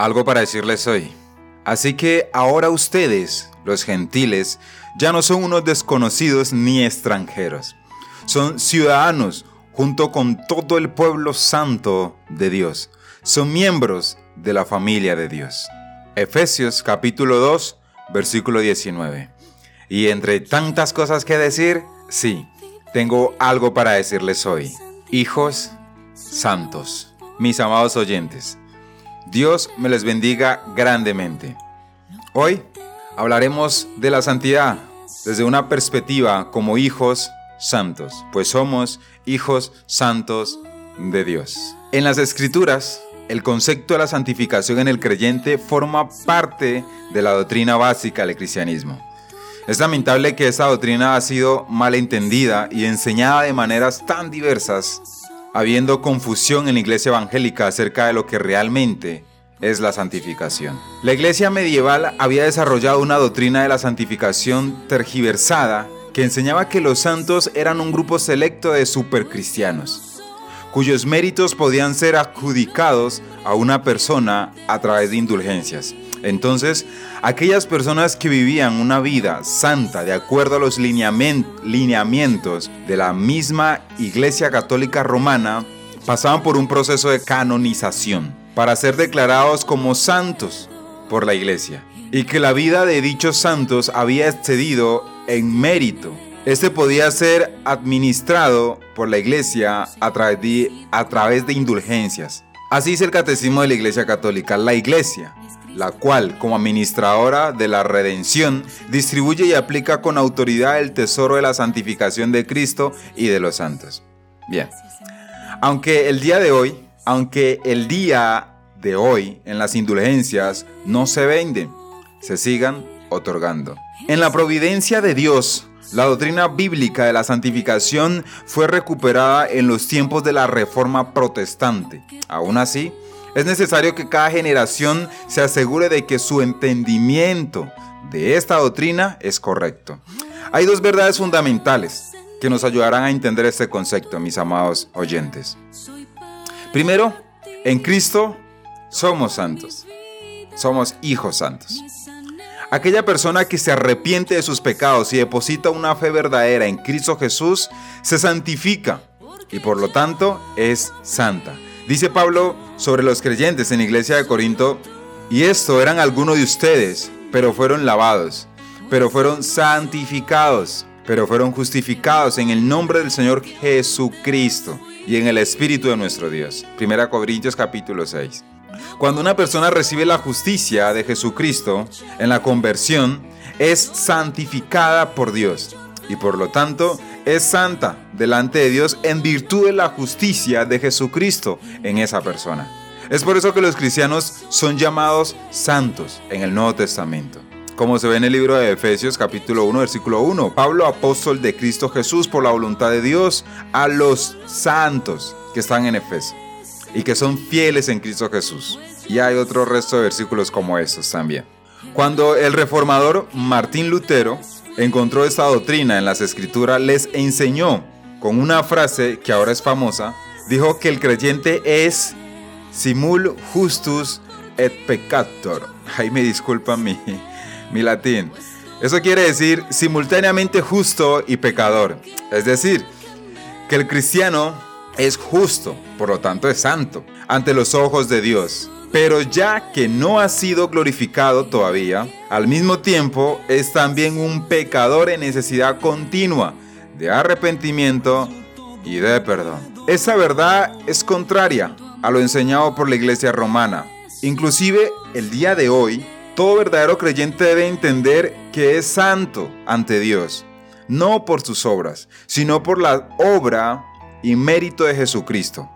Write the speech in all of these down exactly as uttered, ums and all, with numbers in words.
algo para decirles hoy. Así que ahora ustedes, los gentiles, ya no son unos desconocidos ni extranjeros. Son ciudadanos junto con todo el pueblo santo de Dios. Son miembros de la familia de Dios. Efesios capítulo dos, versículo diecinueve. Y entre tantas cosas que decir, sí, tengo algo para decirles hoy. Hijos santos, mis amados oyentes. Dios me les bendiga grandemente. Hoy hablaremos de la santidad desde una perspectiva como hijos santos, pues somos hijos santos de Dios. En las Escrituras, el concepto de la santificación en el creyente forma parte de la doctrina básica del cristianismo. Es lamentable que esta doctrina ha sido mal entendida y enseñada de maneras tan diversas, habiendo confusión en la iglesia evangélica acerca de lo que realmente es la santificación. La iglesia medieval había desarrollado una doctrina de la santificación tergiversada que enseñaba que los santos eran un grupo selecto de supercristianos, cuyos méritos podían ser adjudicados a una persona a través de indulgencias. Entonces, aquellas personas que vivían una vida santa de acuerdo a los lineamientos de la misma Iglesia Católica Romana pasaban por un proceso de canonización para ser declarados como santos por la Iglesia, y que la vida de dichos santos había excedido en mérito. Este podía ser administrado por la Iglesia a través de, a través de indulgencias. Así es el Catecismo de la Iglesia Católica. La Iglesia, la cual, como administradora de la redención, distribuye y aplica con autoridad el tesoro de la santificación de Cristo y de los santos. Bien, aunque el día de hoy, aunque el día de hoy en las indulgencias no se venden, se sigan otorgando. En la providencia de Dios, la doctrina bíblica de la santificación fue recuperada en los tiempos de la Reforma Protestante. Aún así, es necesario que cada generación se asegure de que su entendimiento de esta doctrina es correcto. Hay dos verdades fundamentales que nos ayudarán a entender este concepto, mis amados oyentes. Primero, en Cristo somos santos, somos hijos santos. Aquella persona que se arrepiente de sus pecados y deposita una fe verdadera en Cristo Jesús se santifica y por lo tanto es santa. Dice Pablo sobre los creyentes en la iglesia de Corinto: y esto eran algunos de ustedes, pero fueron lavados, pero fueron santificados, pero fueron justificados en el nombre del Señor Jesucristo y en el Espíritu de nuestro Dios. Primera Corintios capítulo seis. Cuando una persona recibe la justicia de Jesucristo en la conversión, es santificada por Dios y por lo tanto es santa delante de Dios en virtud de la justicia de Jesucristo en esa persona. Es por eso que los cristianos son llamados santos en el Nuevo Testamento. Como se ve en el libro de Efesios capítulo uno, versículo uno, Pablo, apóstol de Cristo Jesús por la voluntad de Dios, a los santos que están en Efeso y que son fieles en Cristo Jesús. Y hay otro resto de versículos como estos también. Cuando el reformador Martín Lutero encontró esta doctrina en las Escrituras, les enseñó con una frase que ahora es famosa. Dijo que el creyente es simul justus et peccator. Ay, me disculpan mi, mi latín. Eso quiere decir simultáneamente justo y pecador. Es decir, que el cristiano es justo, por lo tanto es santo ante los ojos de Dios. Pero ya que no ha sido glorificado todavía, al mismo tiempo es también un pecador en necesidad continua de arrepentimiento y de perdón. Esa verdad es contraria a lo enseñado por la Iglesia Romana. Inclusive, el día de hoy, todo verdadero creyente debe entender que es santo ante Dios, no por sus obras, sino por la obra y mérito de Jesucristo.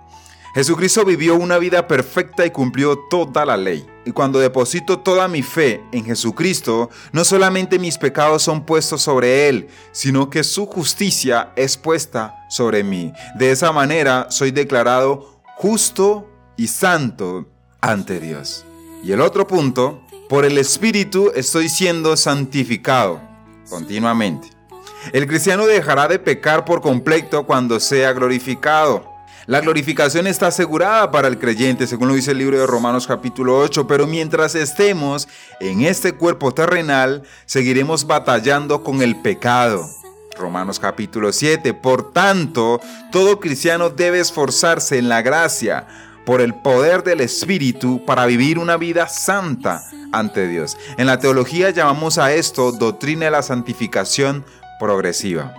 Jesucristo vivió una vida perfecta y cumplió toda la ley. Y cuando deposito toda mi fe en Jesucristo, no solamente mis pecados son puestos sobre Él, sino que su justicia es puesta sobre mí. De esa manera soy declarado justo y santo ante Dios. Y el otro punto, por el Espíritu estoy siendo santificado continuamente. El cristiano dejará de pecar por completo cuando sea glorificado. La glorificación está asegurada para el creyente, según lo dice el libro de Romanos capítulo ocho, pero mientras estemos en este cuerpo terrenal, seguiremos batallando con el pecado. Romanos capítulo siete, por tanto, todo cristiano debe esforzarse en la gracia, por el poder del Espíritu, para vivir una vida santa ante Dios. En la teología llamamos a esto doctrina de la santificación progresiva.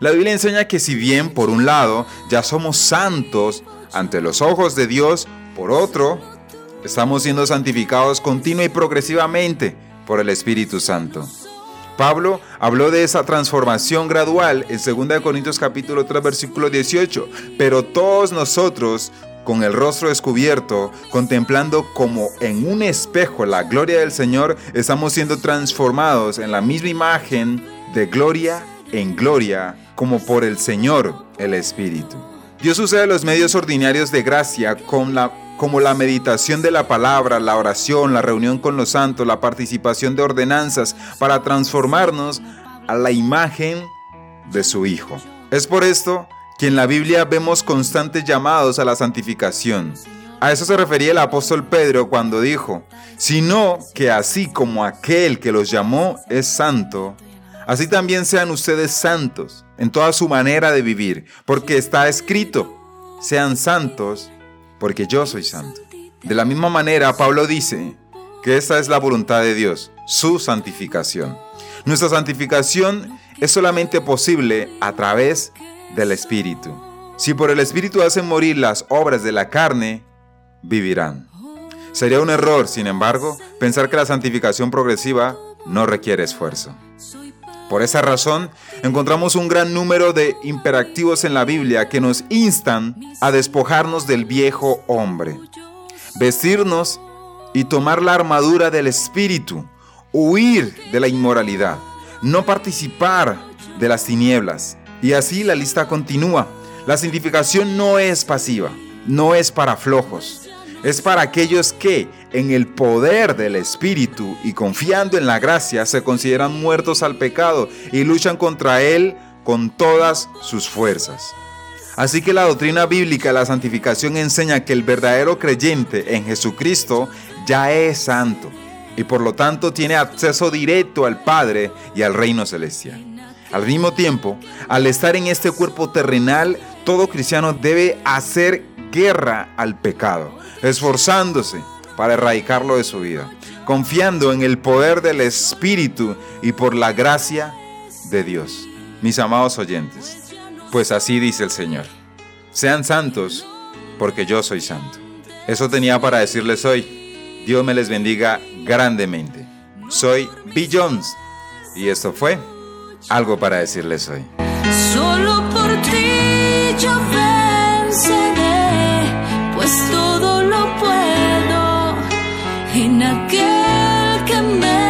La Biblia enseña que si bien, por un lado, ya somos santos ante los ojos de Dios, por otro, estamos siendo santificados continua y progresivamente por el Espíritu Santo. Pablo habló de esa transformación gradual en segunda Corintios capítulo tres, versículo dieciocho, pero todos nosotros, con el rostro descubierto, contemplando como en un espejo la gloria del Señor, estamos siendo transformados en la misma imagen de gloria en gloria, como por el Señor, el Espíritu. Dios usa los medios ordinarios de gracia con la, como la meditación de la palabra, la oración, la reunión con los santos, la participación de ordenanzas, para transformarnos a la imagen de su Hijo. Es por esto que en la Biblia vemos constantes llamados a la santificación. A eso se refería el apóstol Pedro cuando dijo, sino que así como aquel que los llamó es santo, así también sean ustedes santos en toda su manera de vivir, porque está escrito, sean santos porque yo soy santo. De la misma manera, Pablo dice que esta es la voluntad de Dios, su santificación. Nuestra santificación es solamente posible a través de del Espíritu. Si por el Espíritu hacen morir las obras de la carne, vivirán. Sería un error, sin embargo, pensar que la santificación progresiva no requiere esfuerzo. Por esa razón, encontramos un gran número de imperativos en la Biblia que nos instan a despojarnos del viejo hombre, vestirnos y tomar la armadura del Espíritu, huir de la inmoralidad, no participar de las tinieblas. Y así la lista continúa. La santificación no es pasiva, no es para flojos. Es para aquellos que, en el poder del Espíritu y confiando en la gracia, se consideran muertos al pecado y luchan contra él con todas sus fuerzas. Así que la doctrina bíblica de la santificación enseña que el verdadero creyente en Jesucristo ya es santo y por lo tanto tiene acceso directo al Padre y al reino celestial. Al mismo tiempo, al estar en este cuerpo terrenal, todo cristiano debe hacer guerra al pecado, esforzándose para erradicarlo de su vida, confiando en el poder del Espíritu y por la gracia de Dios. Mis amados oyentes, pues así dice el Señor, sean santos porque yo soy santo. Eso tenía para decirles hoy. Dios me les bendiga grandemente. Soy BeJhonnes y esto fue Algo para decirles hoy. Solo por ti yo venceré, pues todo lo puedo en aquel que me